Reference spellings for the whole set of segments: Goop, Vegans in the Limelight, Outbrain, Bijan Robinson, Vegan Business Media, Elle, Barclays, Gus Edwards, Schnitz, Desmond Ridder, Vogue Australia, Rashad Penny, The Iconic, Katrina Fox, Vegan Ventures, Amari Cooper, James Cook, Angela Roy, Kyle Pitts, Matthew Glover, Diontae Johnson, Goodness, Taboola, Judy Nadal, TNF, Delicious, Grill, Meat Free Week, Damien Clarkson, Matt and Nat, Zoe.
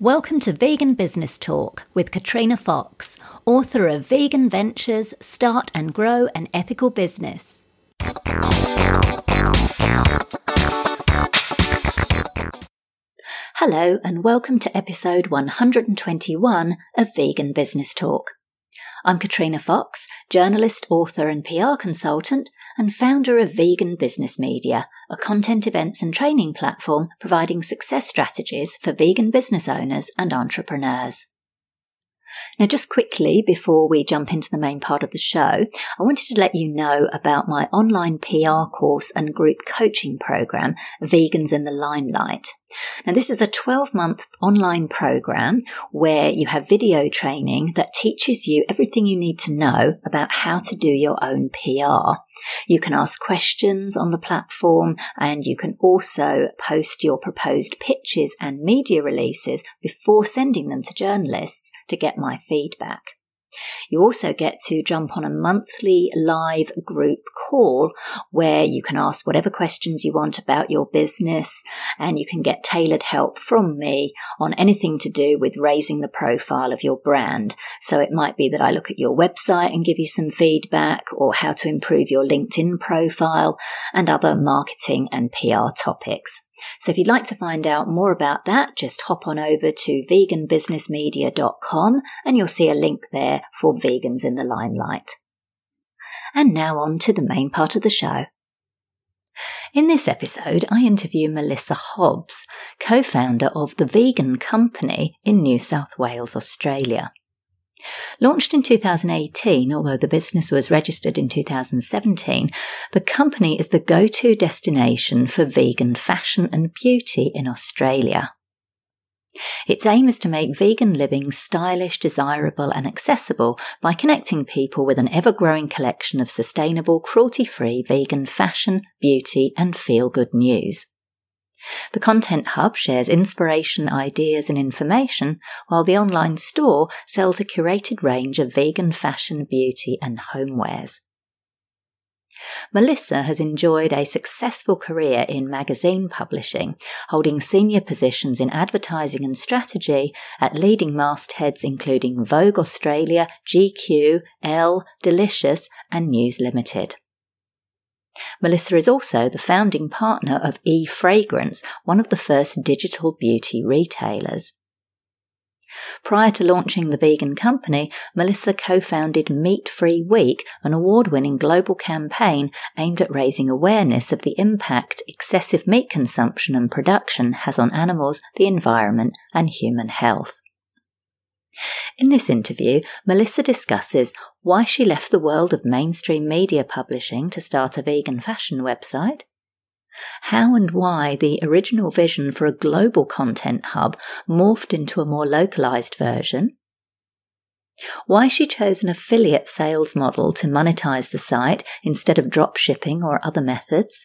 Welcome to Vegan Business Talk with Katrina Fox, author of Vegan Ventures, Start and Grow an Ethical Business. Hello and welcome to episode 121 of Vegan Business Talk. I'm Katrina Fox, journalist, author and PR consultant and founder of Vegan Business Media, a content events and training platform providing success strategies for vegan business owners and entrepreneurs. Now, just quickly before we jump into the main part of the show, I wanted to let you know about my online PR course and group coaching program, Vegans in the Limelight. Now, this is a 12-month online program where you have video training that teaches you everything you need to know about how to do your own PR. You can ask questions on the platform and you can also post your proposed pitches and media releases before sending them to journalists to get my feedback. You also get to jump on a monthly live group call where you can ask whatever questions you want about your business and you can get tailored help from me on anything to do with raising the profile of your brand. So it might be that I look at your website and give you some feedback or how to improve your LinkedIn profile and other marketing and PR topics. So if you'd like to find out more about that, just hop on over to veganbusinessmedia.com and you'll see a link there for Vegans in the Limelight. And now on to the main part of the show. In this episode, I interview Melissa Hobbs, co-founder of The Vegan Company in New South Wales, Australia. Launched in 2018, although the business was registered in 2017, the company is the go-to destination for vegan fashion and beauty in Australia. Its aim is to make vegan living stylish, desirable and accessible by connecting people with an ever-growing collection of sustainable, cruelty-free vegan fashion, beauty and feel-good news. The Content Hub shares inspiration, ideas and information, while the online store sells a curated range of vegan fashion, beauty and homewares. Melissa has enjoyed a successful career in magazine publishing, holding senior positions in advertising and strategy at leading mastheads including Vogue Australia, GQ, Elle, Delicious and News Limited. Melissa is also the founding partner of eFragrance, one of the first digital beauty retailers. Prior to launching The Vegan Company, Melissa co-founded Meat Free Week, an award-winning global campaign aimed at raising awareness of the impact excessive meat consumption and production has on animals, the environment, and human health. In this interview, Melissa discusses why she left the world of mainstream media publishing to start a vegan fashion website, how and why the original vision for a global content hub morphed into a more localized version, why she chose an affiliate sales model to monetize the site instead of drop shipping or other methods,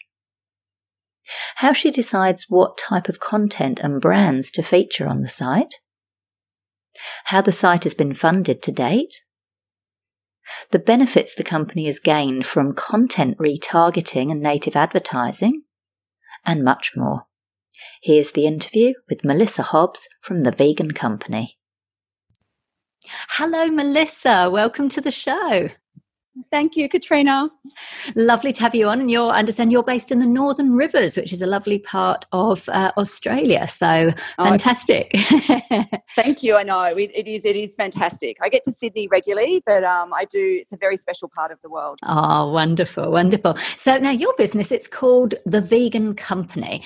how she decides what type of content and brands to feature on the site, how the site has been funded to date, the benefits the company has gained from content retargeting and native advertising, and much more. Here's the interview with Melissa Hobbs from The Vegan Company. Hello, Melissa. Welcome to the show. Thank you, Katrina. Lovely to have you on. And I understand you're based in the Northern Rivers, which is a lovely part of Australia. So fantastic. Thank you. I know. It is fantastic. I get to Sydney regularly, but I do. It's a very special part of the world. Oh, wonderful, wonderful. So now your business, it's called The Vegan Company.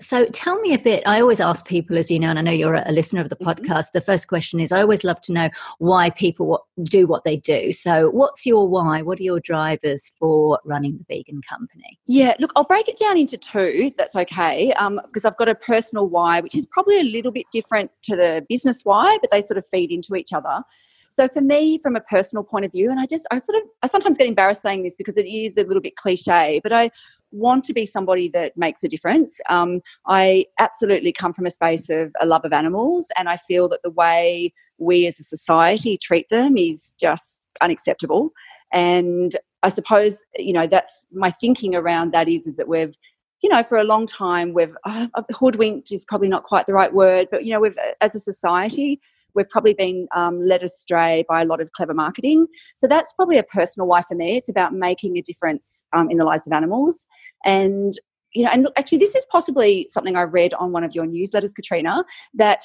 So tell me a bit. I always ask people, as you know, and I know you're a listener of the podcast, The first question is I always love to know why people do what they do. So what's your why? What are your drivers for running The Vegan Company? Yeah, look, I'll break it down into two, if that's okay, because I've got a personal why, which is probably a little bit different to the business why, but they sort of feed into each other. So for me, from a personal point of view, and I sometimes get embarrassed saying this because it is a little bit cliche, but I want to be somebody that makes a difference. I absolutely come from a space of a love of animals, and I feel that the way we as a society treat them is just unacceptable. And I suppose, you know, that's my thinking around that is that we've you know, for a long time we've hoodwinked is probably not quite the right word, but, you know, we've, as a society, we've probably been led astray by a lot of clever marketing. So that's probably a personal why for me. It's about making a difference in the lives of animals. And, you know, and look, actually this is possibly something I read on one of your newsletters, Katrina, that,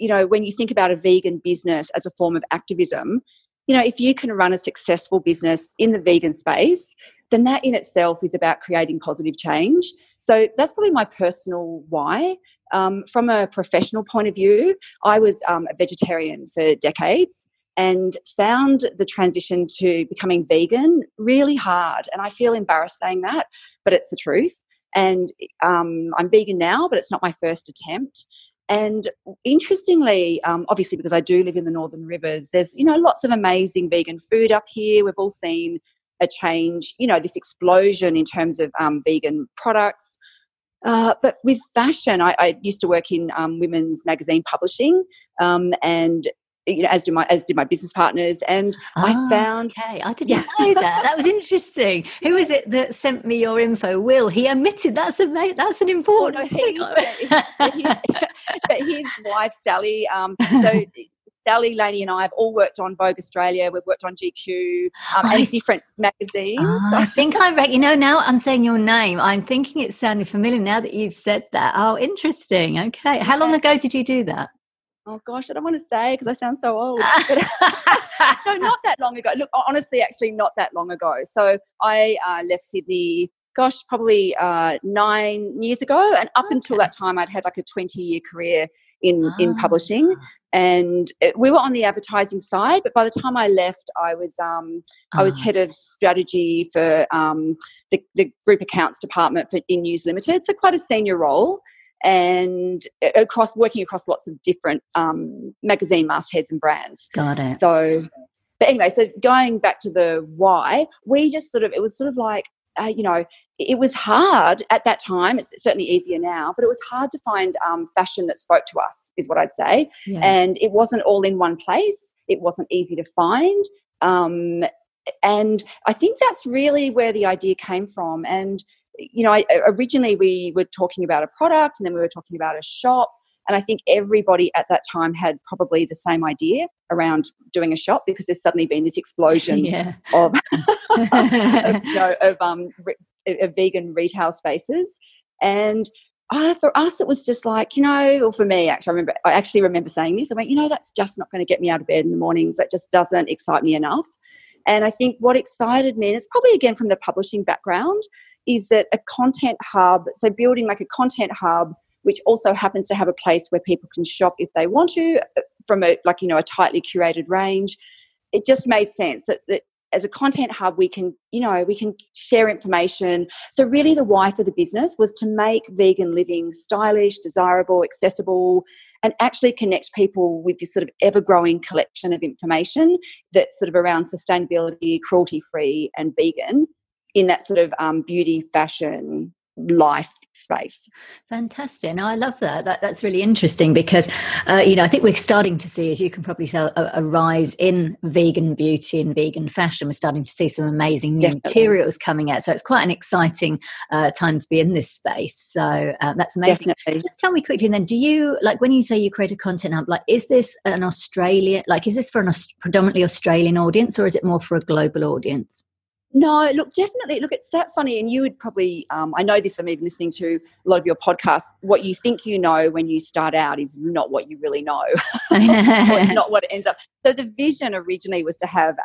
you know, when you think about a vegan business as a form of activism, you know, if you can run a successful business in the vegan space, then that in itself is about creating positive change. So that's probably my personal why. From a professional point of view, I was a vegetarian for decades and found the transition to becoming vegan really hard. And I feel embarrassed saying that, but it's the truth. And I'm vegan now, but it's not my first attempt. And interestingly, obviously because I do live in the Northern Rivers, there's, you know, lots of amazing vegan food up here. We've all seen a change, you know, this explosion in terms of vegan products. But with fashion, I used to work in women's magazine publishing, and, you know, as did my business partners, and I found... Okay, I didn't know that. That was interesting. Who is it that sent me your info? Will, he admitted that's an important thing. But his wife, Sally, so... Sally, Lainey and I have all worked on Vogue Australia. We've worked on GQ and different magazines. I think I read, you know, now I'm saying your name, I'm thinking it sounded familiar now that you've said that. Oh, interesting. Okay. How long ago did you do that? Oh, gosh, I don't want to say because I sound so old. No, not that long ago. Look, honestly, actually not that long ago. So I left Sydney, gosh, probably 9 years ago. And up until that time, I'd had like a 20-year career in publishing, and we were on the advertising side, but by the time I left, I was head of strategy for the group accounts department in News Limited, so quite a senior role, and working across lots of different magazine mastheads and brands. Got it. So, but anyway, so going back to the why, we just it was like. You know, it was hard at that time. It's certainly easier now, but it was hard to find fashion that spoke to us is what I'd say. Yeah. And it wasn't all in one place. It wasn't easy to find. And I think that's really where the idea came from. And, you know, originally we were talking about a product and then we were talking about a shop. And I think everybody at that time had probably the same idea around doing a shop because there's suddenly been this explosion of vegan retail spaces. And for us, it was just like, you know, or for me, actually, I remember saying this. I went, you know, that's just not going to get me out of bed in the mornings. That just doesn't excite me enough. And I think what excited me, and it's probably again from the publishing background, is that a content hub, so building like a content hub which also happens to have a place where people can shop if they want to from a tightly curated range. It just made sense that as a content hub, we can share information. So really the why for the business was to make vegan living stylish, desirable, accessible, and actually connect people with this sort of ever-growing collection of information that's sort of around sustainability, cruelty-free and vegan in that sort of beauty, fashion, life space. Fantastic. No, I love that. That's really interesting because, you know, I think we're starting to see, as you can probably tell, a rise in vegan beauty and vegan fashion. We're starting to see some amazing new materials coming out. So it's quite an exciting time to be in this space. So that's amazing. Definitely. Just tell me quickly then, do you, like when you say you create a content hub, like is this an Australian, like is this for a predominantly Australian audience or is it more for a global audience? No, look, definitely. Look, it's that funny, and you would probably, I know this from even listening to a lot of your podcasts, what you think you know when you start out is not what you really know, not what it ends up. So the vision originally was to have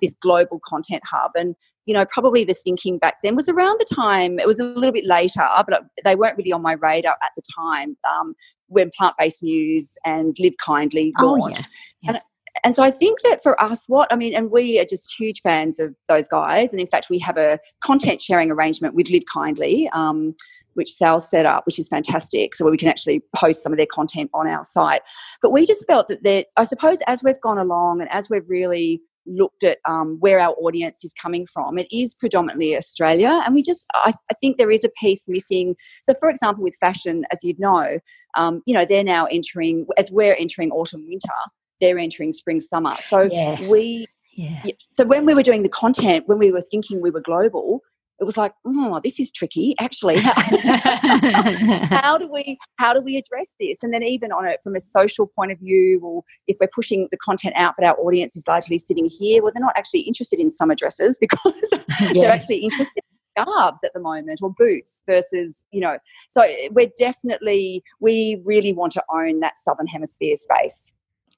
this global content hub, and, you know, probably the thinking back then was around the time, it was a little bit later, but they weren't really on my radar at the time, when Plant-Based News and Live Kindly launched. Oh, yeah. And so I think that for us, we are just huge fans of those guys. And in fact, we have a content sharing arrangement with Live Kindly, which Sal set up, which is fantastic. So we can actually post some of their content on our site. But we just felt that, I suppose, as we've gone along and as we've really looked at where our audience is coming from, it is predominantly Australia. And I think there is a piece missing. So, for example, with fashion, as you'd know, you know, they're now entering, as we're entering autumn, winter, they're entering spring, summer. So when we were doing the content, when we were thinking we were global, it was like, oh, this is tricky, actually. How do we address this? And then even on it from a social point of view, or if we're pushing the content out but our audience is largely sitting here, well, they're not actually interested in summer dresses because they're actually interested in scarves at the moment, or boots versus, you know. So we really want to own that Southern Hemisphere space.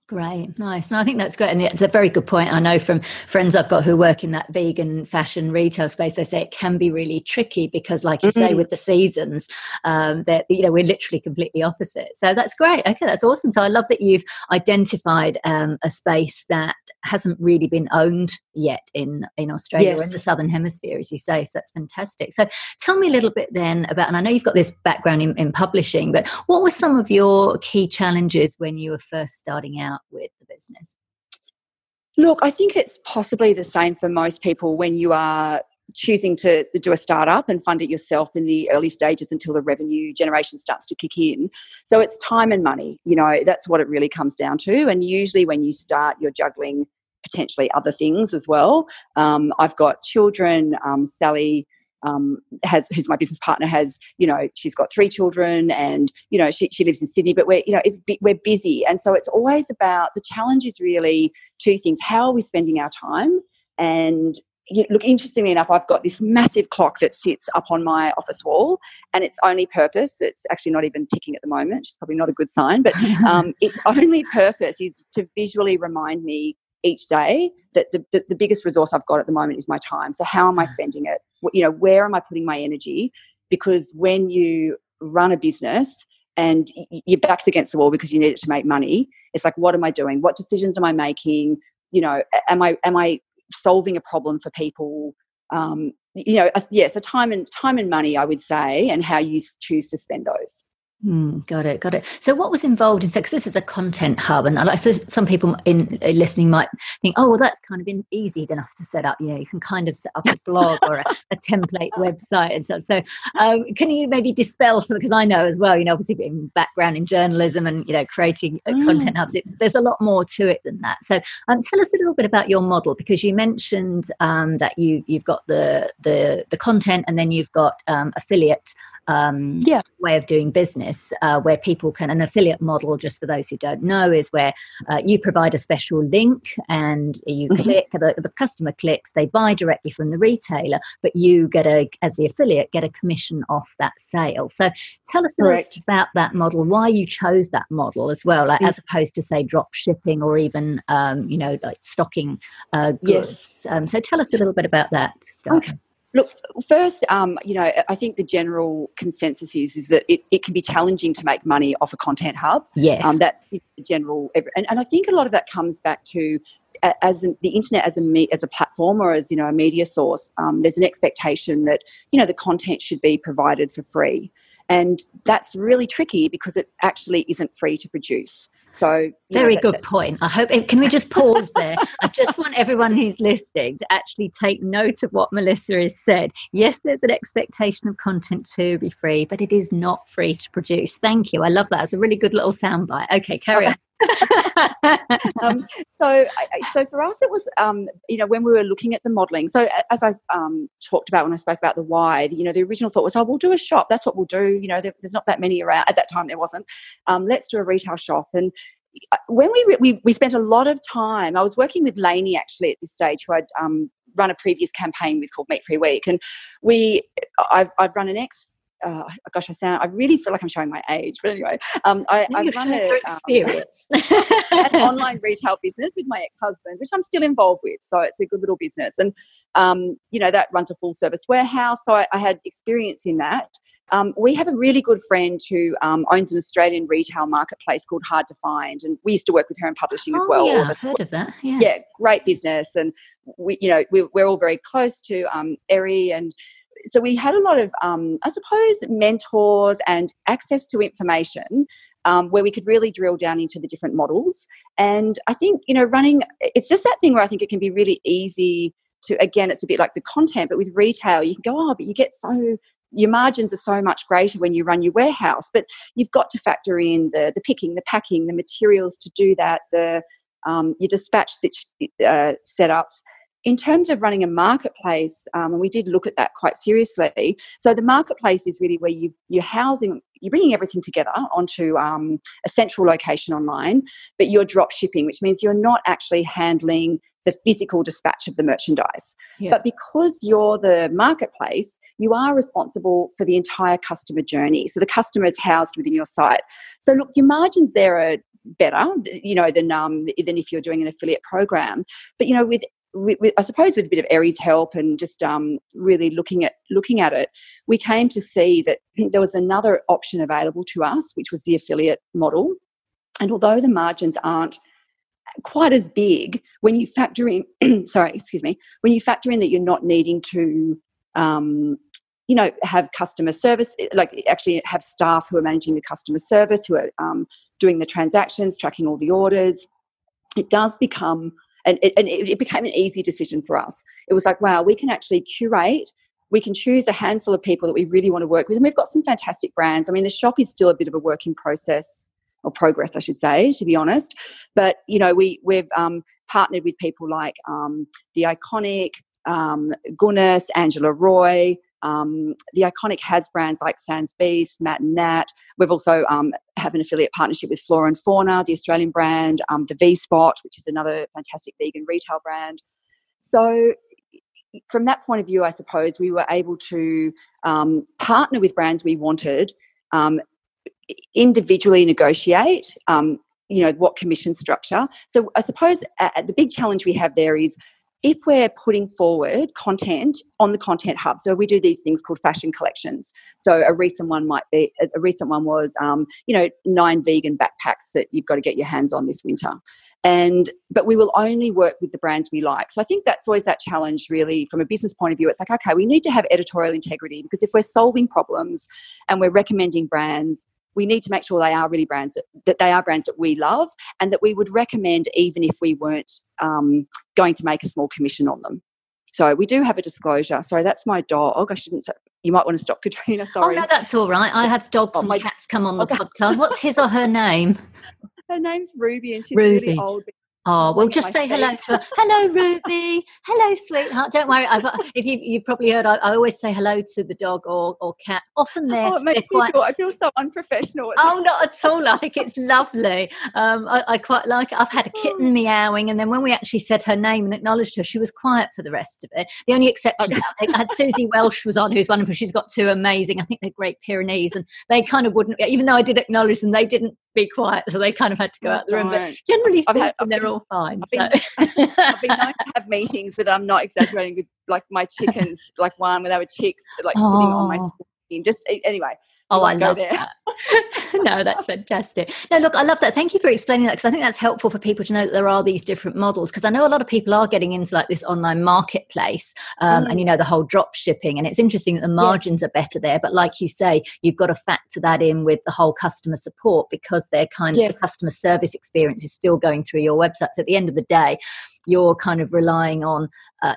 Great, nice. And I think that's great. And it's a very good point. I know from friends I've got who work in that vegan fashion retail space, they say it can be really tricky because, like you say, with the seasons, that, you know, we're literally completely opposite. So that's great. Okay, that's awesome. So I love that you've identified a space that hasn't really been owned yet in Australia or in the Southern Hemisphere, as you say. So that's fantastic. So tell me a little bit then about, and I know you've got this background in publishing, but what were some of your key challenges when you were first starting out with the business? Look, I think it's possibly the same for most people when you are choosing to do a startup and fund it yourself in the early stages until the revenue generation starts to kick in. So it's time and money, you know, that's what it really comes down to. And usually when you start, you're juggling potentially other things as well. I've got children. Sally who's my business partner, has, you know, she's got 3 children, and, you know, she lives in Sydney, but we're, you know, we're busy. And so it's always about, the challenge is really 2 things. How are we spending our time? And, you know, look, interestingly enough, I've got this massive clock that sits up on my office wall, and its only purpose, it's actually not even ticking at the moment, which is probably not a good sign, but its only purpose is to visually remind me each day that the biggest resource I've got at the moment is my time. So how am I spending it? You know, where am I putting my energy? Because when you run a business and your back's against the wall because you need it to make money, it's like, what am I doing? What decisions am I making? You know, am I solving a problem for people? You know, so time and money, I would say, and how you choose to spend those. Got it. So what was involved in, because this is a content hub, and I think some people in listening might think, oh, well, that's kind of easy enough to set up. You know, you can kind of set up a blog or a template website and stuff. So can you maybe dispel some, because I know as well, you know, obviously being background in journalism and, you know, creating content hubs, there's a lot more to it than that. So tell us a little bit about your model, because you mentioned that you've got the content, and then you've got affiliate way of doing business, where people can, an affiliate model, just for those who don't know, is where you provide a special link and you click, the customer clicks, they buy directly from the retailer, but you get as the affiliate, get a commission off that sale. So tell us a bit about that model, why you chose that model as well, like, as opposed to, say, drop shipping or even, you know, like stocking goods. Yes. So tell us a little bit about that. Okay. Look, first, you know, I think the general consensus is that it can be challenging to make money off a content hub. Yes. That's the general, and I think a lot of that comes back to, the internet as a platform, or as, you know, a media source, there's an expectation that, you know, the content should be provided for free. And that's really tricky because it actually isn't free to produce. So very good point. I hope, can we just pause there? I just want everyone who's listening to actually take note of what Melissa has said. Yes, there's an expectation of content to be free, but it is not free to produce. Thank you. I love that. It's a really good little soundbite. Okay, carry on. So for us, it was, you know, when we were looking at the modelling, so as I talked about when I spoke about the why, you know, the original thought was, oh, we'll do a shop. That's what we'll do. You know, there's not that many around. At that time, there wasn't. Let's do a retail shop. And when we spent a lot of time, I was working with Lainey, actually, at this stage, who I'd run a previous campaign with called Meat Free Week. And I've run an I really feel like I'm showing my age, but anyway, I've run an online retail business with my ex-husband, which I'm still involved with, so it's a good little business, and you know, that runs a full service warehouse, so I had experience in that. We have a really good friend who owns an Australian retail marketplace called Hard to Find, and we used to work with her in publishing as well. Yeah, I've heard of that. Yeah, great business, and we, you know, we're all very close to Eri, and so we had a lot of, I suppose, mentors and access to information where we could really drill down into the different models. And I think, you know, running, it's just that thing where I think it can be really easy to, again, it's a bit like the content, but with retail, you can go, oh, but you get so, your margins are so much greater when you run your warehouse. But you've got to factor in the picking, the packing, the materials to do that, your dispatch setups. in terms of running a marketplace, and we did look at that quite seriously. So the marketplace is really where you're housing, you're bringing everything together onto a central location online, but you're drop shipping, which means you're not actually handling the physical dispatch of the merchandise. Yeah. But because you're the marketplace, you are responsible for the entire customer journey. So the customer is housed within your site. So look, your margins there are better, you know, than if you're doing an affiliate program. But, you know, I suppose with a bit of Eri's help and just really looking at it, we came to see that there was another option available to us, which was the affiliate model. And although the margins aren't quite as big, when you factor in, when you factor in that you're not needing to, you know, have customer service, like actually have staff who are managing the customer service, who are doing the transactions, tracking all the orders, it does become. And it became an easy decision for us. It was like, wow, we can actually curate. We can choose a handful of people that we really want to work with. And we've got some fantastic brands. I mean, the shop is still a bit of a work in process, or progress, I should say, to be honest. But, you know, we've partnered with people like The Iconic, Goodness, Angela Roy. The Iconic has brands like Sans Beast, Matt and Nat. We've also have an affiliate partnership with Flora and Fauna, the Australian brand, The V-Spot, which is another fantastic vegan retail brand. So from that point of view, I suppose, we were able to partner with brands we wanted, individually negotiate, you know, what commission structure. So I suppose the big challenge we have there is, if we're putting forward content on the content hub, so we do these things called fashion collections. So a recent one was, you know, 9 vegan backpacks that you've got to get your hands on this winter. But we will only work with the brands we like. So I think that's always that challenge, really, from a business point of view. It's like, okay, we need to have editorial integrity, because if we're solving problems and we're recommending brands, we need to make sure they are really brands that they are brands that we love and that we would recommend, even if we weren't going to make a small commission on them. So we do have a disclosure. Sorry, that's my dog. I shouldn't say. You might want to stop, Katrina. Sorry. Oh no, that's all right. I have dogs and cats come on the podcast. What's his or her name? Her name's Ruby, and she's really old. Oh, well, just say hello to her. Hello, Ruby. Hello, sweetheart. Don't worry. If you probably heard, I always say hello to the dog or cat. Often they're quite... Oh, it makes me feel, I feel so unprofessional. Oh, not at all. I think it's lovely. I quite like it. I've had a kitten meowing, and then when we actually said her name and acknowledged her, she was quiet for the rest of it. The only exception, I think, I had Susie Welsh was on, who's wonderful. She's got 2 amazing, I think they're Great Pyrenees, and they kind of wouldn't, even though I did acknowledge them, they didn't be quiet, so they kind of had to go out the room. But generally speaking, they're all fine. I've been known to have meetings that I'm not exaggerating with, like my chickens, like one with our chicks, like sitting on my screen. Just anyway. Oh, I love that. No, that's fantastic. No, look, I love that. Thank you for explaining that, because I think that's helpful for people to know that there are these different models, because I know a lot of people are getting into like this online marketplace and, you know, the whole drop shipping. And it's interesting that the margins are better there. But like you say, you've got to factor that in with the whole customer support, because they're kind of the customer service experience is still going through your website. So at the end of the day, you're kind of relying on,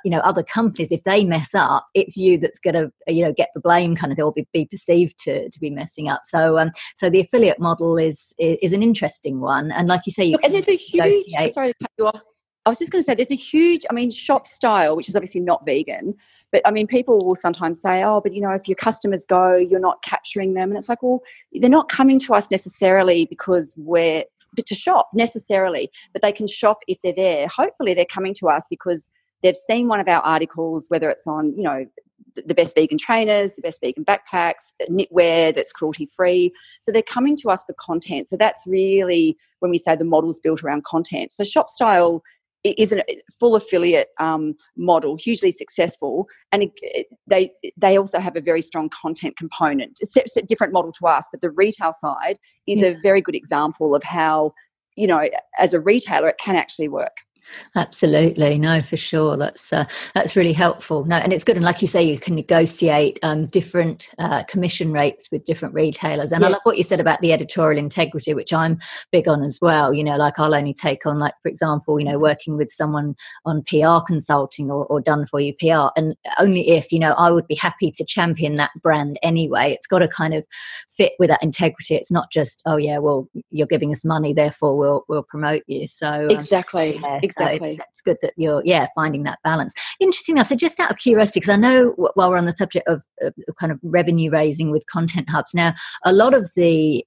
you know, other companies. If they mess up, it's you that's going to, you know, get the blame kind of thing, or be perceived to be messing up. So so the affiliate model is an interesting one, and like you say, and there's a huge sorry to cut you off, I was just going to say there's a huge, I mean, shop style, which is obviously not vegan, but I mean, people will sometimes say, oh, but you know, if your customers go, you're not capturing them. And it's like, well, they're not coming to us necessarily because we're to shop necessarily, but they can shop if they're there. Hopefully they're coming to us because they've seen one of our articles, whether it's on, you know, the best vegan trainers, the best vegan backpacks, knitwear that's cruelty-free. So they're coming to us for content. So that's really when we say the model's built around content. So shop style is a full affiliate model, hugely successful, and they also have a very strong content component. It's a different model to us, but the retail side is a very good example of how, you know, as a retailer, it can actually work. Absolutely, no, for sure. That's really helpful. No, and it's good. And like you say, you can negotiate different commission rates with different retailers. And I love what you said about the editorial integrity, which I'm big on as well. You know, like I'll only take on, like for example, you know, working with someone on PR consulting or done for you PR, and only if, you know, I would be happy to champion that brand anyway. It's got to kind of fit with that integrity. It's not just, oh yeah, well, you're giving us money, therefore we'll promote you. So exactly. Exactly. So it's good that you're finding that balance. Interesting enough, so just out of curiosity, because I know while we're on the subject of kind of revenue raising with content hubs now, a lot of the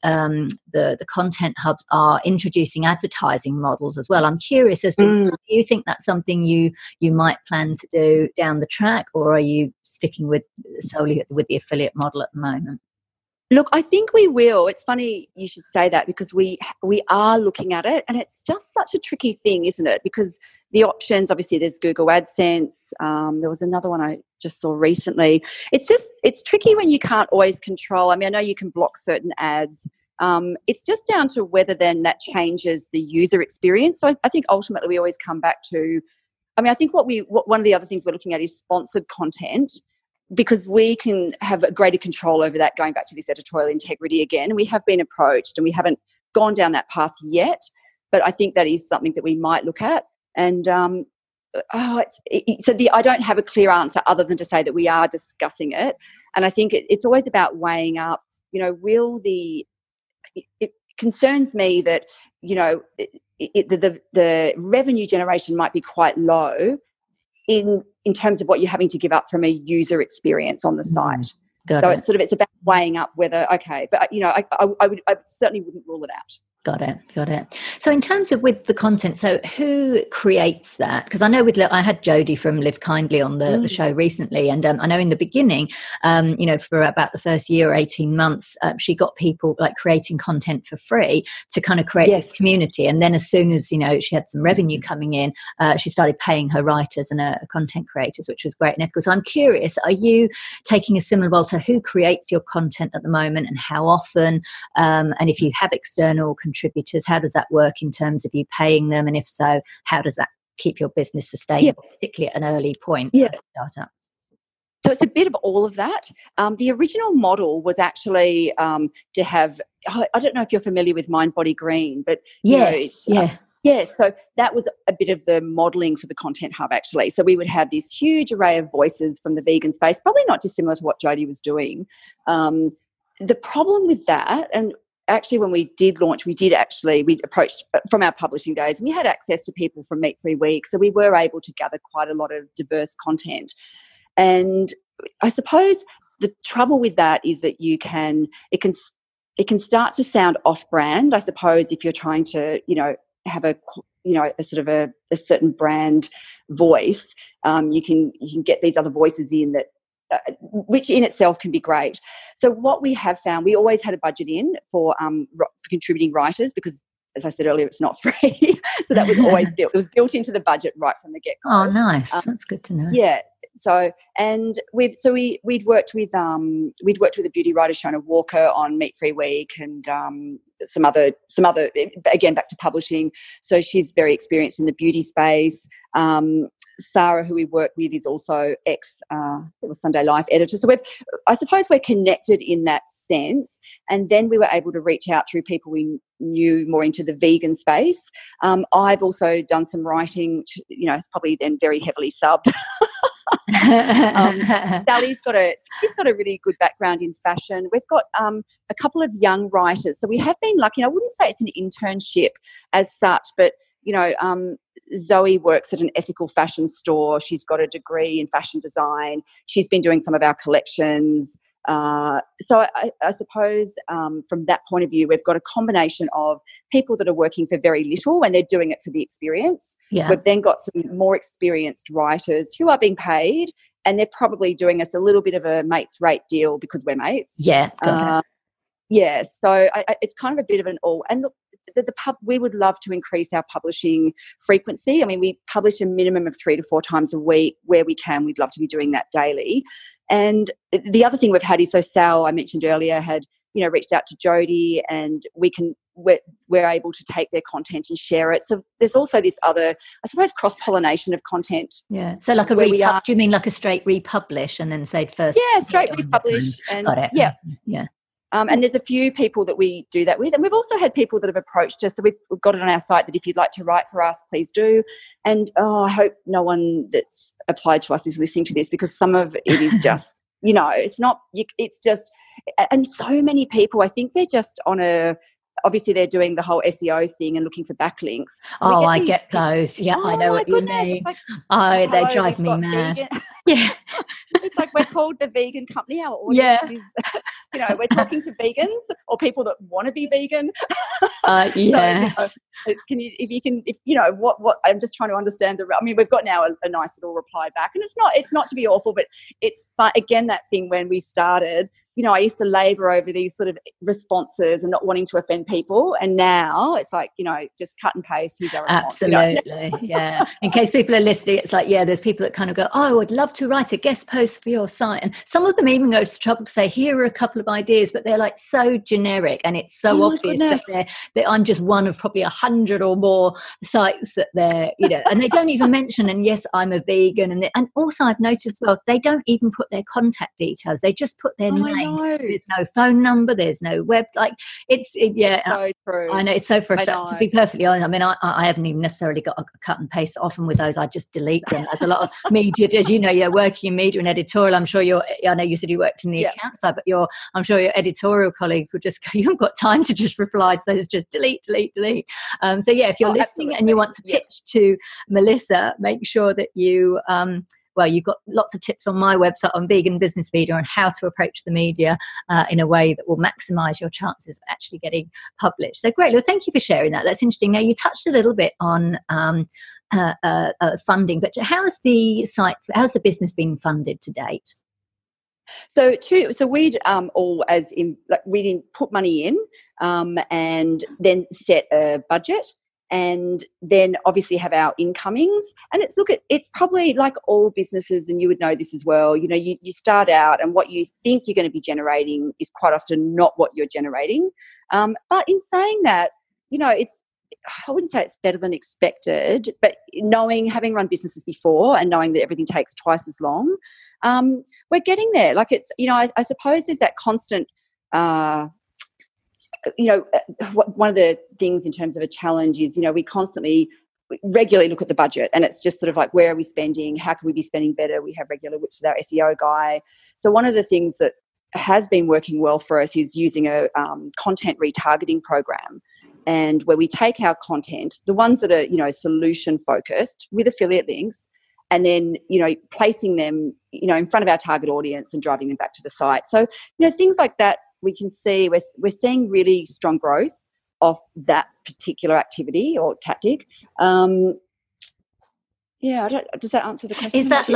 content hubs are introducing advertising models as well. I'm curious as to do you think that's something you might plan to do down the track, or are you sticking with solely with the affiliate model at the moment? Look, I think we will. It's funny you should say that, because we are looking at it, and it's just such a tricky thing, isn't it? Because the options, obviously, there's Google AdSense. There was another one I just saw recently. It's tricky when you can't always control. I mean, I know you can block certain ads. It's just down to whether then that changes the user experience. So I think ultimately we always come back to, I mean, I think one of the other things we're looking at is sponsored content, because we can have greater control over that, going back to this editorial integrity again. We have been approached and we haven't gone down that path yet, but I think that is something that we might look at. And I don't have a clear answer other than to say that we are discussing it. And I think it's always about weighing up, you know, it concerns me that, you know, the revenue generation might be quite low in terms of what you're having to give up from a user experience on the site. So it's about weighing up whether, okay, but, you know, I certainly wouldn't rule it out. Got it. So in terms of with the content, so who creates that? Because I know I had Jodie from Live Kindly on the show recently, and I know in the beginning, you know, for about the first year or 18 months, she got people like creating content for free to kind of create this community. And then as soon as, you know, she had some revenue coming in, she started paying her writers and her content creators, which was great and ethical. So I'm curious, are you taking a similar role to who creates your content at the moment and how often? And if you have external contributors, how does that work in terms of you paying them, and if so, how does that keep your business sustainable, particularly at an early point of startup? So it's a bit of all of that. The original model was actually to have, I don't know if you're familiar with Mind Body Green, but so that was a bit of the modelling for the content hub actually. So we would have this huge array of voices from the vegan space, probably not dissimilar to what Jodie was doing. The problem with that, and actually, when we did launch, we approached from our publishing days, and we had access to people from Meat Free Week, so we were able to gather quite a lot of diverse content. And I suppose the trouble with that is that it can start to sound off-brand. I suppose if you're trying to, you know, have a certain brand voice, you can get these other voices in that. Which in itself can be great. So what we have found, we always had a budget in for contributing writers, because, as I said earlier, it's not free. So that was always built. It was built into the budget right from the get-go. Oh, nice. That's good to know. Yeah. So we'd worked with a beauty writer, Shona Walker, on Meat Free Week, and some other again back to publishing. So she's very experienced in the beauty space. Sarah, who we work with, is also Sunday Life editor. So we're connected in that sense. And then we were able to reach out through people we knew more into the vegan space. I've also done some writing, you know, it's probably then very heavily subbed. Sally's got a really good background in fashion. We've got a couple of young writers. So we have been lucky. I wouldn't say it's an internship as such, but, you know, Zoe works at an ethical fashion store. She's got a degree in fashion design. She's been doing some of our collections. So I suppose from that point of view, we've got a combination of people that are working for very little and they're doing it for the experience. Yeah. We've then got some more experienced writers who are being paid, and they're probably doing us a little bit of a mates rate deal because we're mates. Yeah. Yeah. So it's kind of a bit of an all. And look, we would love to increase our publishing frequency. I mean, we publish a minimum of 3 to 4 times a week where we can. We'd love to be doing that daily. And the other thing we've had is, so Sal, I mentioned earlier, had, you know, reached out to Jodie, and we're able to take their content and share it. So there's also this other, I suppose, cross-pollination of content. Yeah. So like do you mean like a straight republish and then say first? Yeah, straight republish. And, got it. Yeah. Yeah. And there's a few people that we do that with. And we've also had people that have approached us. So we've got it on our site that if you'd like to write for us, please do. And I hope no one that's applied to us is listening to this, because some of it is just, you know, it's not, it's just, and so many people, I think they're just on a obviously they're doing the whole SEO thing and looking for backlinks. So I get those. Yeah, oh, I know what you mean. Like, oh, they drive me mad. Yeah. It's like we're called the Vegan Company. Our audience is, you know, we're talking to vegans or people that want to be vegan. So, you know, if you know, I'm just trying to understand the, I mean, we've got now a nice little reply back, and it's not to be awful, but it's fun. Again, that thing when we started, you know, I used to labour over these sort of responses and not wanting to offend people, and now it's like, you know, just cut and paste. Who's our response? Absolutely, you know? Yeah. In case people are listening, it's like, yeah, there's people that kind of go, oh, I'd love to write a guest post for your site, and some of them even go to the trouble to say, here are a couple of ideas, but they're like so generic, and it's so obvious that that I'm just one of probably 100 or more sites that they're, you know, and they don't even mention. And yes, I'm a vegan, and also I've noticed as well, they don't even put their contact details. They just put their name. No. There's no phone number, there's no web, like it's so true. I know, it's so frustrating, to be perfectly honest. I mean, I haven't even necessarily got a cut and paste. Often with those I just delete them, as a lot of media does. You know, you're working in media and editorial, I'm sure I know you said you worked in the account side, but I'm sure your editorial colleagues would just go, you haven't got time to just reply to those, just delete. So yeah, if you're listening and you want to pitch to Melissa, make sure that you well, you've got lots of tips on my website on Vegan Business Media on how to approach the media in a way that will maximise your chances of actually getting published. So great. Well, thank you for sharing that. That's interesting. Now, you touched a little bit on funding, but how's the business been funded to date? So we'd we didn't put money in and then set a budget. And then obviously have our incomings. And it's probably like all businesses, and you would know this as well, you know, you start out and what you think you're going to be generating is quite often not what you're generating. But in saying that, you know, I wouldn't say it's better than expected, but having run businesses before and knowing that everything takes twice as long, we're getting there. Like it's, you know, I suppose there's that constant, you know, one of the things in terms of a challenge is, you know, we regularly look at the budget, and it's just sort of like, where are we spending? How can we be spending better? We have regular, which is our SEO guy. So one of the things that has been working well for us is using a content retargeting program, and where we take our content, the ones that are, you know, solution focused with affiliate links, and then, you know, placing them, you know, in front of our target audience and driving them back to the site. So, you know, things like that. We can see we're seeing really strong growth of that particular activity or tactic. Does that answer the question? Is that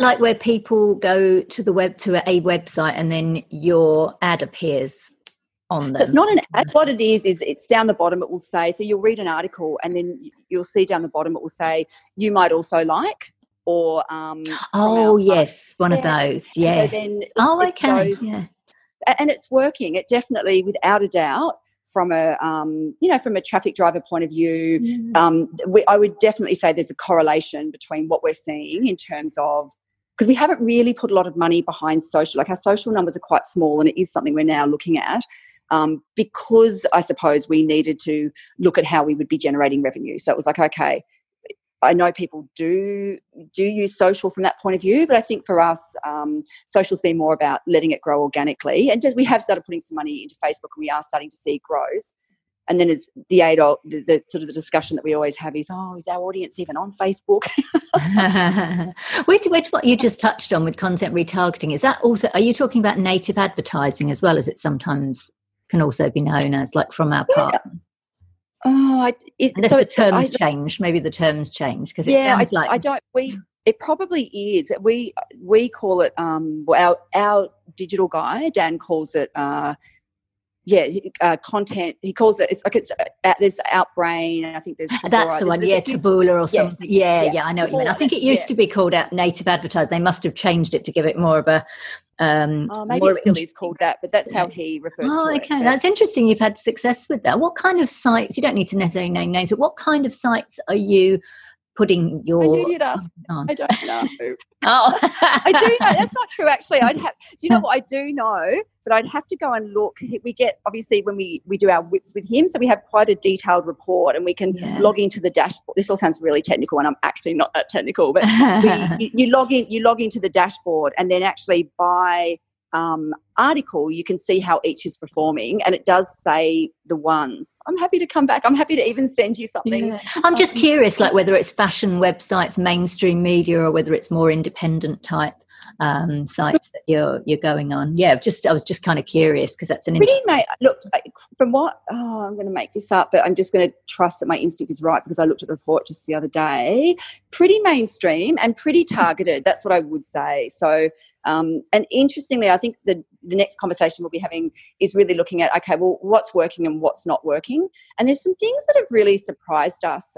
like where people go to the web, to a website, and then your ad appears on them? So it's not an ad. What it is it's down the bottom. It will say, so you'll read an article, and then you'll see down the bottom it will say, you might also like. Or one of those. Yeah. And so then and it's working. It definitely, without a doubt, from a from a traffic driver point of view, I would definitely say there's a correlation between what we're seeing in terms of, because we haven't really put a lot of money behind social. Like our social numbers are quite small, and it is something we're now looking at because I suppose we needed to look at how we would be generating revenue. So it was like, okay, I know people do use social from that point of view, but I think for us, social's been more about letting it grow organically. And we have started putting some money into Facebook, and we are starting to see growth. And then as the sort of the discussion that we always have is, oh, is our audience even on Facebook? which what you just touched on with content retargeting, is that also, are you talking about native advertising as well, as it sometimes can also be known as, like from our partners? Maybe the terms change, because it probably is. We call it, our digital guy, Dan, calls it, content. He calls it, there's Outbrain, and I think there's Taboola. That's the one, Taboola or something. Yeah, I know what you mean. I think it used to be called out native advertising. They must have changed it to give it more of a... maybe it still is called that, but that's how he refers to it. Oh, okay. That's interesting. You've had success with that. What kind of sites, you don't need to necessarily name names, but what kind of sites are you putting your... I knew you'd ask. I don't know. Oh. I do know. That's not true, actually. Do you know what I do know? But I'd have to go and look. We get, obviously, when we do our whips with him, so we have quite a detailed report, and we can log into the dashboard. This all sounds really technical, and I'm actually not that technical, but you log into the dashboard, and then actually by article, you can see how each is performing, and it does say the ones. I'm happy to come back. I'm happy to even send you something. Yeah. I'm just curious, like whether it's fashion websites, mainstream media, or whether it's more independent type sites that you're going on. Yeah, just I was just kind of curious because that's an interesting... Look, from what... Oh, I'm going to make this up, but I'm just going to trust that my instinct is right because I looked at the report just the other day. Pretty mainstream and pretty targeted. That's what I would say. So... and interestingly, I think the next conversation we'll be having is really looking at, okay, well, what's working and what's not working. And there's some things that have really surprised us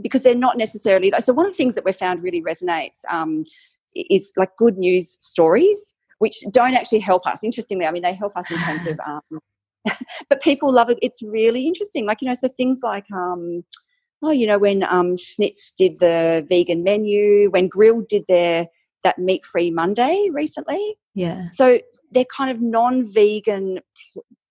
because they're not necessarily... So one of the things that we found really resonates is like good news stories, which don't actually help us. Interestingly, I mean, they help us in terms of... but people love it. It's really interesting. Like, you know, so things like... when Schnitz did the vegan menu, when Grill did that meat-free Monday recently. Yeah. So they're kind of non-vegan,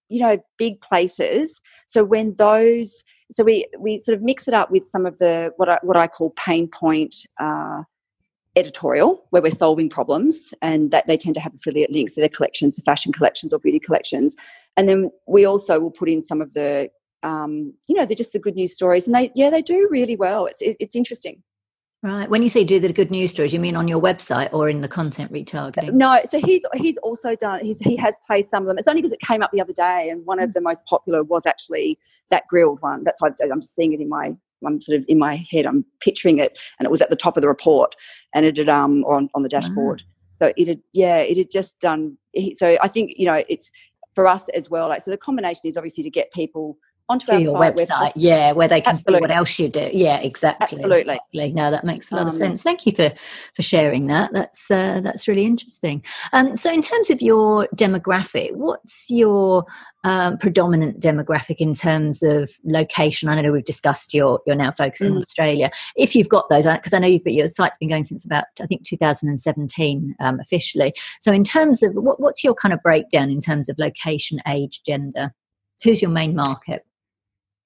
you know, big places. So when those, so we sort of mix it up with some of the what I call pain point editorial, where we're solving problems, and that they tend to have affiliate links to their collections, the fashion collections or beauty collections, and then we also will put in some of the they're just the good news stories, and they do really well. It's interesting. Right. When you say do the good news stories, you mean on your website or in the content retargeting? No, so he's also done, he has placed some of them. It's only because it came up the other day, and one of the most popular was actually that grilled one. That's why I'm seeing it in my, I'm sort of in my head, I'm picturing it, and it was at the top of the report, and it had on the dashboard. Wow. So it had just done. So I think, you know, it's for us as well. Like, so the combination is obviously to get people onto your website, where they can see what else you do. Yeah, exactly. Absolutely. Exactly. No, that makes a lot of sense. Thank you for sharing that. That's really interesting. So in terms of your demographic, what's your predominant demographic in terms of location? I know we've discussed you're now focusing on Australia. If you've got those, because I know your site's been going since about, I think, 2017 officially. So in terms of what's your kind of breakdown in terms of location, age, gender? Who's your main market?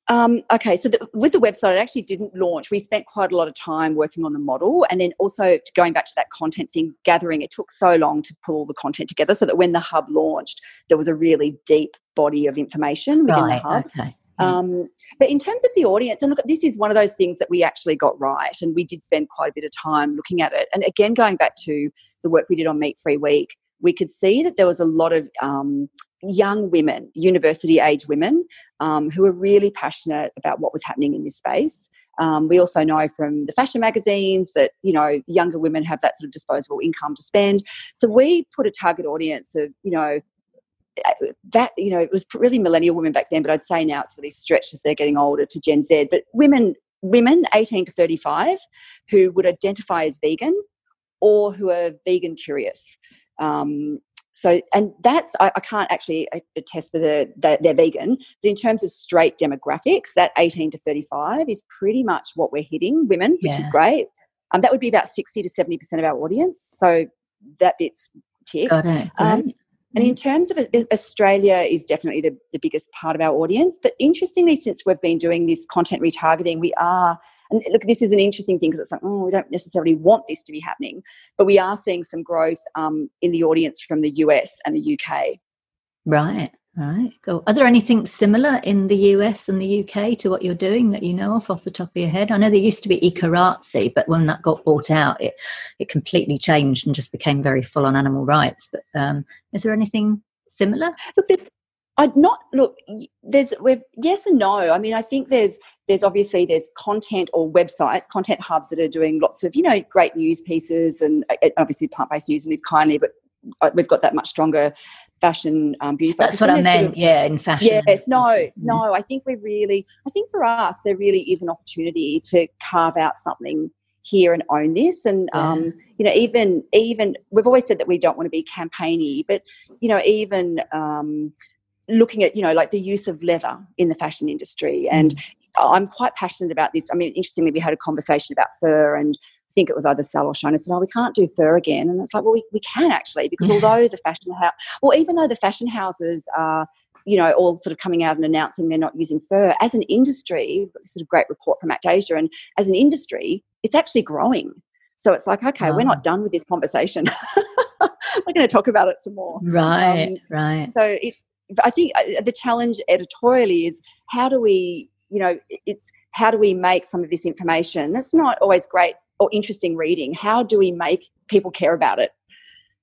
Okay, so with the website, it actually didn't launch. We spent quite a lot of time working on the model, and then also going back to that content thing, gathering. It took so long to pull all the content together so that when the hub launched, there was a really deep body of information within the hub. Okay. But in terms of the audience, and look, this is one of those things that we actually got right, and we did spend quite a bit of time looking at it. And again, going back to the work we did on Meat Free Week, we could see that there was a lot of... young women, university-age women, who were really passionate about what was happening in this space. We also know from the fashion magazines that, you know, younger women have that sort of disposable income to spend. So we put a target audience of, you know, that, you know, it was really millennial women back then, but I'd say now it's really stretched as they're getting older to Gen Z. But women 18 to 35 who would identify as vegan or who are vegan curious. So, and that's, I can't actually attest for they're vegan, but in terms of straight demographics, that 18 to 35 is pretty much what we're hitting, women, which is great. That would be about 60 to 70% of our audience. So that bit's tick. Got it. And in terms of Australia is definitely the biggest part of our audience. But interestingly, since we've been doing this content retargeting, we are, and look, this is an interesting thing because it's like, we don't necessarily want this to be happening, but we are seeing some growth in the audience from the US and the UK. Right, cool. Are there anything similar in the US and the UK to what you're doing that you know off the top of your head? I know there used to be eKaratzi, but when that got bought out, it completely changed and just became very full on animal rights. But is there anything similar? Look, yes and no. I mean, I think there's obviously there's content or websites, content hubs that are doing lots of, you know, great news pieces and obviously plant-based news, and we've kindly, but we've got that much stronger fashion beauty. That's what I meant, in fashion. Yes, no, I think for us there really is an opportunity to carve out something here and own this. And, even we've always said that we don't want to be campaigny, but, you know, even looking at, you know, like the use of leather in the fashion industry. And I'm quite passionate about this. I mean, interestingly, we had a conversation about fur, and I think it was either Sal or Shona said, we can't do fur again. And it's like, well, we can actually, because although the fashion house, well, even though the fashion houses are, you know, all sort of coming out and announcing they're not using fur, as an industry, sort of great report from Act Asia, and as an industry, it's actually growing. So it's like, okay, we're not done with this conversation. we're going to talk about it some more. Right, right. So it's, I think the challenge editorially is how do we, you know, it's how do we make some of this information that's not always great or interesting reading, how do we make people care about it?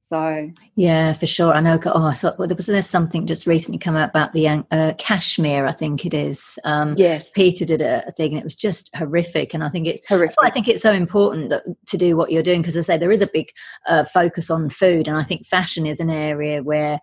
So yeah, for sure. I know. Oh, I thought, well, there was something just recently come out about the cashmere, I think it is. Yes, Peter did a thing, and it was just horrific. And I think it's horrific. That's why I think it's so important that, to do what you're doing, because as I say, there is a big focus on food, and I think fashion is an area where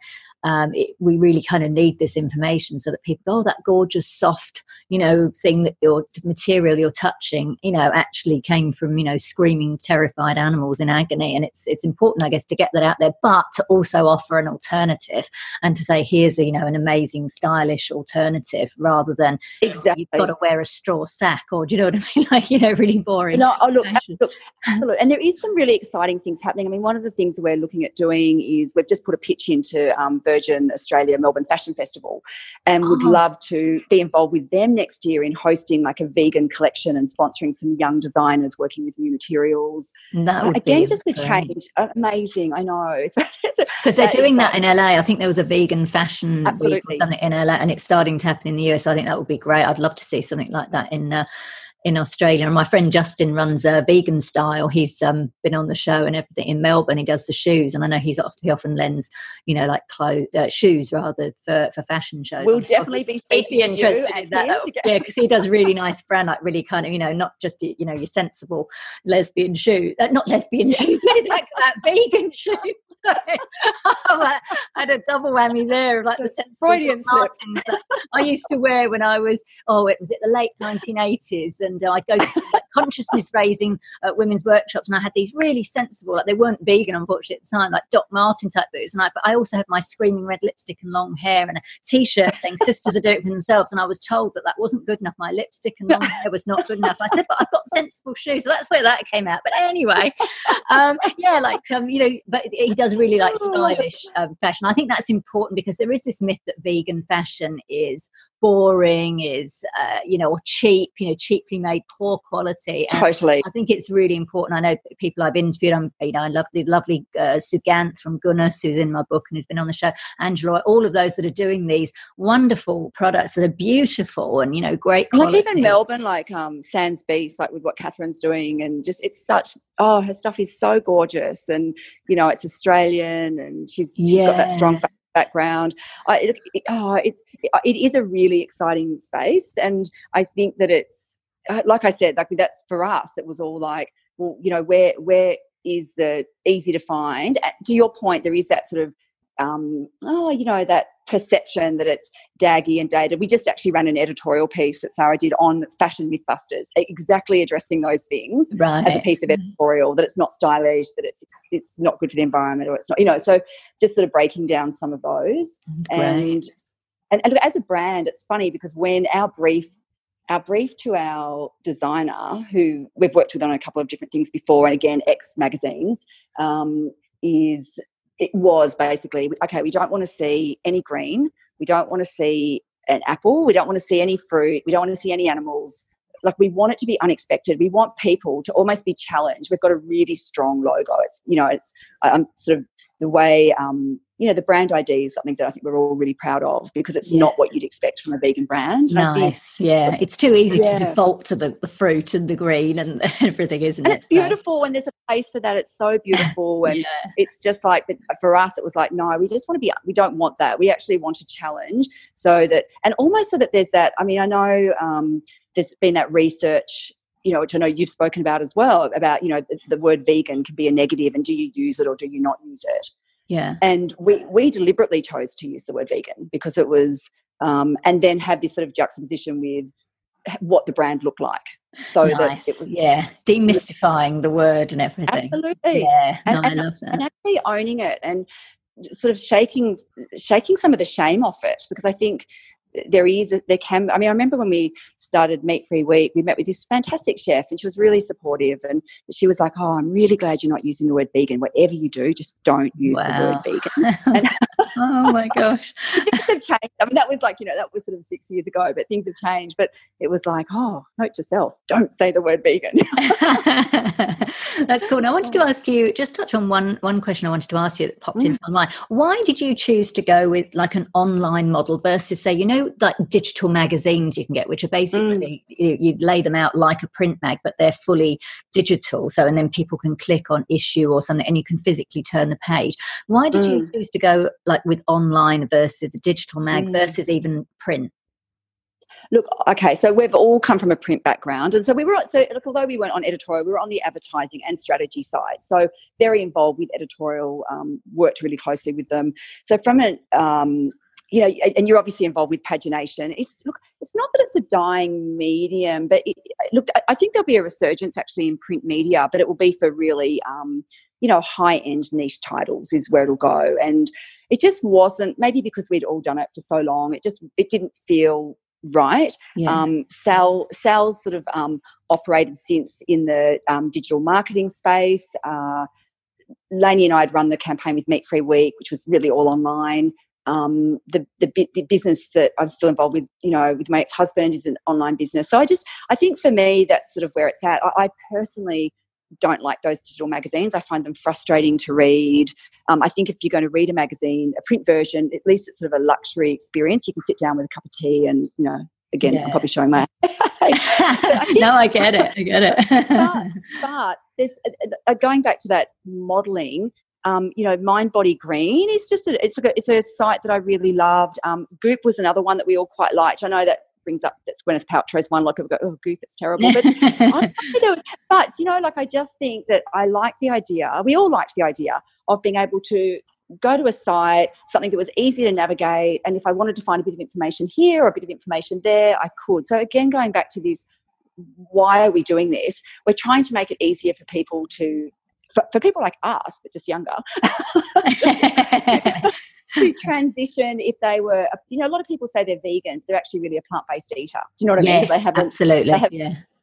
we really kind of need this information so that people go, oh, that gorgeous soft, you know, thing that your material you're touching, you know, actually came from, you know, screaming terrified animals in agony. And it's important, I guess, to get that out there, but to also offer an alternative and to say, here's a, you know, an amazing stylish alternative, rather than exactly you've got to wear a straw sack, or do you know what I mean? Like, you know, really boring. No, oh, look, absolutely. And there is some really exciting things happening. I mean, one of the things we're looking at doing is we've just put a pitch into Virgin Australia Melbourne Fashion Festival, and would love to be involved with them next year in hosting like a vegan collection and sponsoring some young designers working with new materials. That would again be just a change. Amazing, I know. Because they're doing that in LA. I think there was a vegan fashion week or something in LA, and it's starting to happen in the US. I think that would be great. I'd love to see something like that in Australia. And my friend Justin runs Vegan Style. He's been on the show and everything in Melbourne. He does the shoes, and I know he often lends, you know, like clothes, shoes rather for fashion shows. We'll definitely be speaking to you in that. Yeah, because he does really nice brand, like really kind of, you know, not just, you know, your sensible lesbian shoe, not lesbian shoe, like that vegan shoe. I had a double whammy there of like the sensible Martins that I used to wear when I was it was the late 1980s, and I'd go to like consciousness raising women's workshops, and I had these really sensible, like they weren't vegan unfortunately at the time, like Doc Martin type boots, but I also had my screaming red lipstick and long hair and a t-shirt saying sisters are doing it for themselves, and I was told that wasn't good enough. My lipstick and long hair was not good enough. I said, but I've got sensible shoes, so that's where that came out. But anyway, you know, but he does really like stylish fashion. I think that's important, because there is this myth that vegan fashion is boring, is or cheap, you know, cheaply made, poor quality. And totally, I think it's really important. I know people I've interviewed. I love the lovely Suganth from Gunas, who's in my book and who's been on the show. Angela Roy, all of those that are doing these wonderful products that are beautiful and, you know, great quality. Like even Melbourne, like Sans Beast, like with what Catherine's doing, and just it's such. Oh, her stuff is so gorgeous, and you know, it's Australian, and she's got that strong background. It is a really exciting space, and I think that it's like I said, like that's for us. It was all like, well, you know, where is the easy to find? To your point, there is that sort of that perception that it's daggy and dated. We just actually ran an editorial piece that Sarah did on fashion mythbusters, exactly addressing those things as a piece of editorial, that it's not stylish, that it's not good for the environment, or it's not, you know, so just sort of breaking down some of those. Right. And look, as a brand, it's funny because when our brief to our designer, who we've worked with on a couple of different things before, and again, ex-magazines, it was basically, okay, we don't want to see any green. We don't want to see an apple. We don't want to see any fruit. We don't want to see any animals. Like, we want it to be unexpected. We want people to almost be challenged. We've got a really strong logo. It's, you know, I'm sort of the way, you know, the brand ID is something that I think we're all really proud of, because it's not what you'd expect from a vegan brand. And nice, it's too easy to default to the fruit and the green and everything, isn't it? And it's beautiful, and there's a place for that. It's so beautiful, and it's just like, but for us, it was like, no, we just want to be. We don't want that. We actually want to challenge, so that, and almost so that there's that. I mean, I know there's been that research, you know, which I know you've spoken about as well, about, you know, the word vegan can be a negative, and do you use it or do you not use it? Yeah. And we deliberately chose to use the word vegan because it was, and then have this sort of juxtaposition with what the brand looked like. So nice. That it was, demystifying the word and everything. Absolutely. Yeah. I love that. And actually owning it and sort of shaking some of the shame off it, because I think there can. I mean, I remember when we started Meat Free Week, we met with this fantastic chef, and she was really supportive. And she was like, "Oh, I'm really glad you're not using the word vegan. Whatever you do, just don't use the word vegan." And oh my gosh, things have changed. I mean, that was like, you know, that was sort of 6 years ago, but things have changed. But it was like, oh, note to self, don't say the word vegan. That's cool. Now, I wanted to ask you, just touch on one question I wanted to ask you that popped into my mind. Why did you choose to go with like an online model versus, say, you know, like digital magazines you can get, which are basically you lay them out like a print mag, but they're fully digital, so, and then people can click on issue or something and you can physically turn the page. Why did you choose to go like with online versus a digital mag versus even print? Look, okay, so we've all come from a print background, and so we were, so look, although we weren't on editorial, we were on the advertising and strategy side, so very involved with editorial, worked really closely with them. So from an you know, and you're obviously involved with pagination. It's not that it's a dying medium, but I think there'll be a resurgence actually in print media, but it will be for really, you know, high-end niche titles is where it'll go. And it just wasn't, maybe because we'd all done it for so long, it didn't feel right. Yeah. Sal's sort of operated since in the digital marketing space. Lainey and I had run the campaign with Meat Free Week, which was really all online. The business that I'm still involved with, you know, with my ex-husband, is an online business. So I think for me that's sort of where it's at. I personally don't like those digital magazines. I find them frustrating to read. I think if you're going to read a magazine, a print version, at least it's sort of a luxury experience. You can sit down with a cup of tea and, you know, again, yeah. I'm probably showing my age. No, I get it. but there's going back to that modelling. You know, Mind Body Green is just it's a site that I really loved. Goop was another one that we all quite liked. I know that brings up, that's Gwyneth Paltrow's one. Like, we go, oh, Goop, it's terrible. But but you know, like, I just think that I like the idea. We all liked the idea of being able to go to a site, something that was easy to navigate, and if I wanted to find a bit of information here or a bit of information there, I could. So again, going back to this, why are we doing this? We're trying to make it easier for people to. For people like us, but just younger, to transition if they were, you know, a lot of people say they're vegan, but they're actually really a plant-based eater. Do you know what I mean? Yes, absolutely.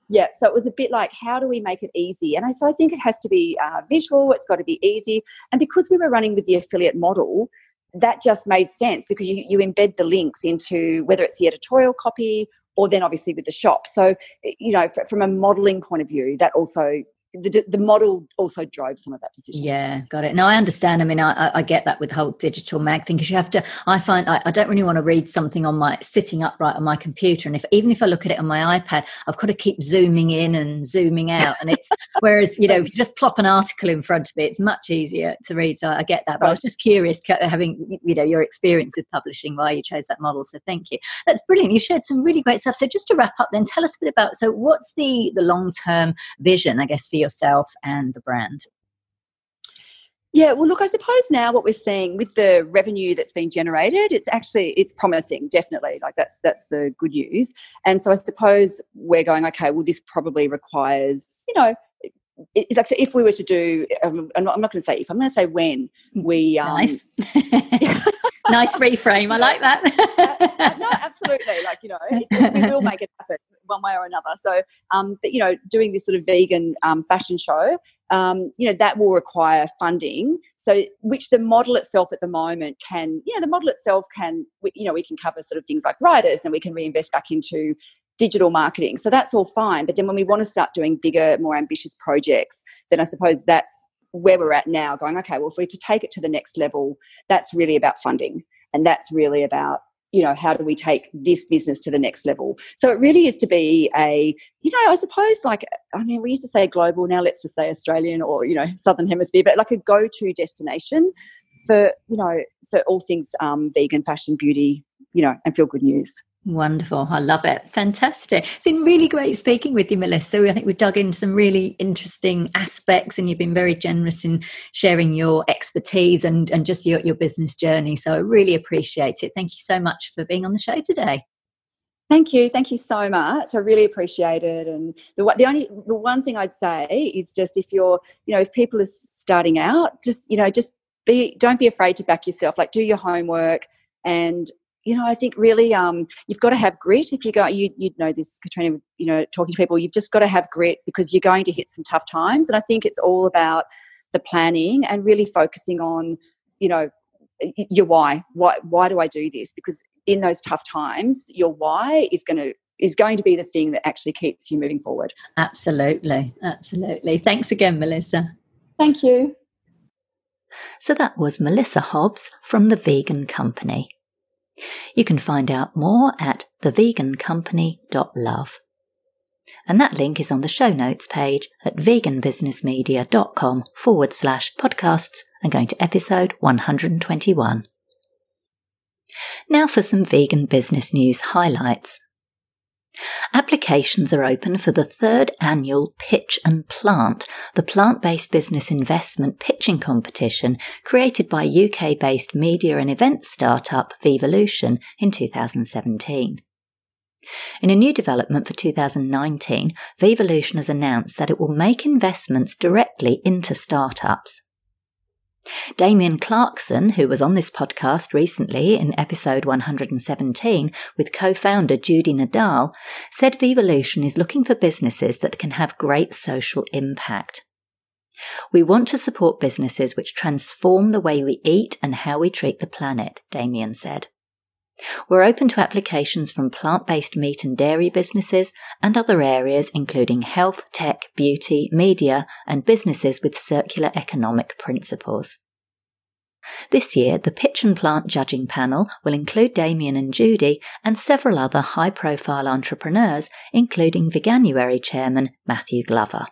Yeah. So it was a bit like, how do we make it easy? And so I think it has to be visual. It's got to be easy. And because we were running with the affiliate model, that just made sense, because you embed the links into whether it's the editorial copy or then obviously with the shop. So, you know, from a modelling point of view, that also. The model also drove some of that decision. Yeah, got it. No, I understand. I mean, I get that with the whole digital mag thing, because you have to, I find I don't really want to read something on my, sitting upright on my computer. And even if I look at it on my iPad, I've got to keep zooming in and zooming out. And it's, whereas, you know, you just plop an article in front of me, it's much easier to read. So I get that. But I was just curious, having, you know, your experience with publishing, why you chose that model. So thank you. That's brilliant. You shared some really great stuff. So just to wrap up then, tell us a bit about, so what's the long-term vision, I guess, for yourself and the brand? Yeah, well, look, I suppose now what we're seeing with the revenue that's been generated, it's promising, definitely. Like that's the good news. And so I suppose we're going, okay, well, this probably requires, you know, it's like, so if we were to do, I'm not going to say if, I'm going to say when we. Nice. Nice reframe. I like that. No, absolutely. Like, you know, we will make it happen one way or another. So, but, you know, doing this sort of vegan fashion show, you know, that will require funding. So, which the model itself at the moment can, you know, we can cover sort of things like writers, and we can reinvest back into digital marketing. So that's all fine. But then when we want to start doing bigger, more ambitious projects, then I suppose that's where we're at now, going, okay, well, if we're to take it to the next level, that's really about funding, and that's really about, you know, how do we take this business to the next level? So it really is to be a, you know, I suppose, like, I mean, we used to say global, now let's just say Australian, or, you know, Southern Hemisphere, but like a go-to destination for, you know, for all things vegan, fashion, beauty, you know, and feel good news. Wonderful. I love it. Fantastic. It's been really great speaking with you, Melissa. I think we've dug into some really interesting aspects, and you've been very generous in sharing your expertise and just your business journey. So I really appreciate it. Thank you so much for being on the show today. Thank you. Thank you so much. I really appreciate it. And the one thing I'd say is just, if you're, you know, if people are starting out, just, you know, don't be afraid to back yourself. Like, do your homework and you know, I think really you've got to have grit. If you go, you'd know this, Katrina, you know, talking to people, you've just got to have grit because you're going to hit some tough times. And I think it's all about the planning and really focusing on, you know, your why. Why do I do this? Because in those tough times, your why is going to be the thing that actually keeps you moving forward. Absolutely, absolutely. Thanks again, Melissa. Thank you. So that was Melissa Hobbs from The Vegan Company. You can find out more at thevegancompany.love. And that link is on the show notes page at veganbusinessmedia.com/podcasts and going to episode 121. Now for some vegan business news highlights. Applications are open for the third annual Pitch and Plant, the plant-based business investment pitching competition created by UK-based media and events startup Vevolution in 2017. In a new development for 2019, Vevolution has announced that it will make investments directly into startups. Damien Clarkson, who was on this podcast recently in episode 117 with co-founder Judy Nadal, said Vevolution is looking for businesses that can have great social impact. "We want to support businesses which transform the way we eat and how we treat the planet," Damien said. "We're open to applications from plant-based meat and dairy businesses and other areas including health, tech, beauty, media and businesses with circular economic principles." This year, the Pitch and Plant judging panel will include Damien and Judy and several other high-profile entrepreneurs, including Veganuary chairman Matthew Glover.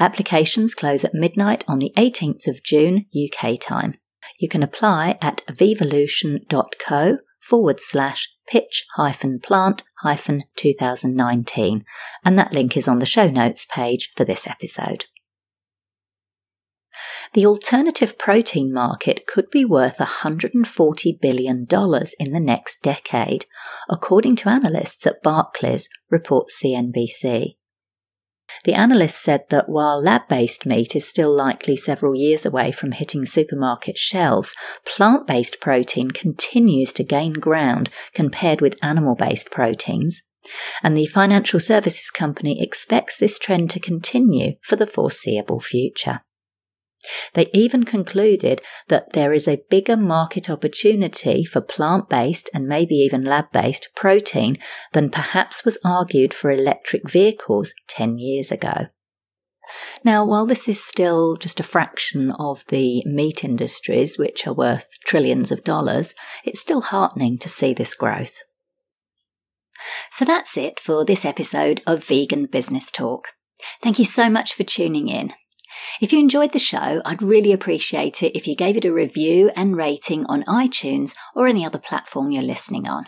Applications close at midnight on the 18th of June UK time. You can apply at vevolution.co/pitch-plant-2019, and that link is on the show notes page for this episode. The alternative protein market could be worth $140 billion in the next decade, according to analysts at Barclays, reports CNBC. The analyst said that while lab-based meat is still likely several years away from hitting supermarket shelves, plant-based protein continues to gain ground compared with animal-based proteins, and the financial services company expects this trend to continue for the foreseeable future. They even concluded that there is a bigger market opportunity for plant-based and maybe even lab-based protein than perhaps was argued for electric vehicles 10 years ago. Now, while this is still just a fraction of the meat industries, which are worth trillions of dollars, it's still heartening to see this growth. So that's it for this episode of Vegan Business Talk. Thank you so much for tuning in. If you enjoyed the show, I'd really appreciate it if you gave it a review and rating on iTunes or any other platform you're listening on.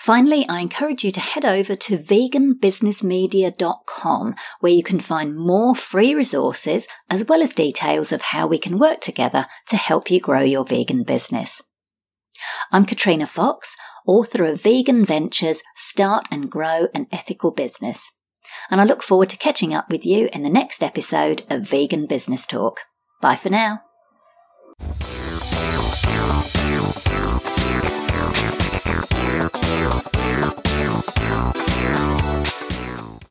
Finally, I encourage you to head over to veganbusinessmedia.com, where you can find more free resources as well as details of how we can work together to help you grow your vegan business. I'm Katrina Fox, author of Vegan Ventures, Start and Grow an Ethical Business. And I look forward to catching up with you in the next episode of Vegan Business Talk. Bye for now.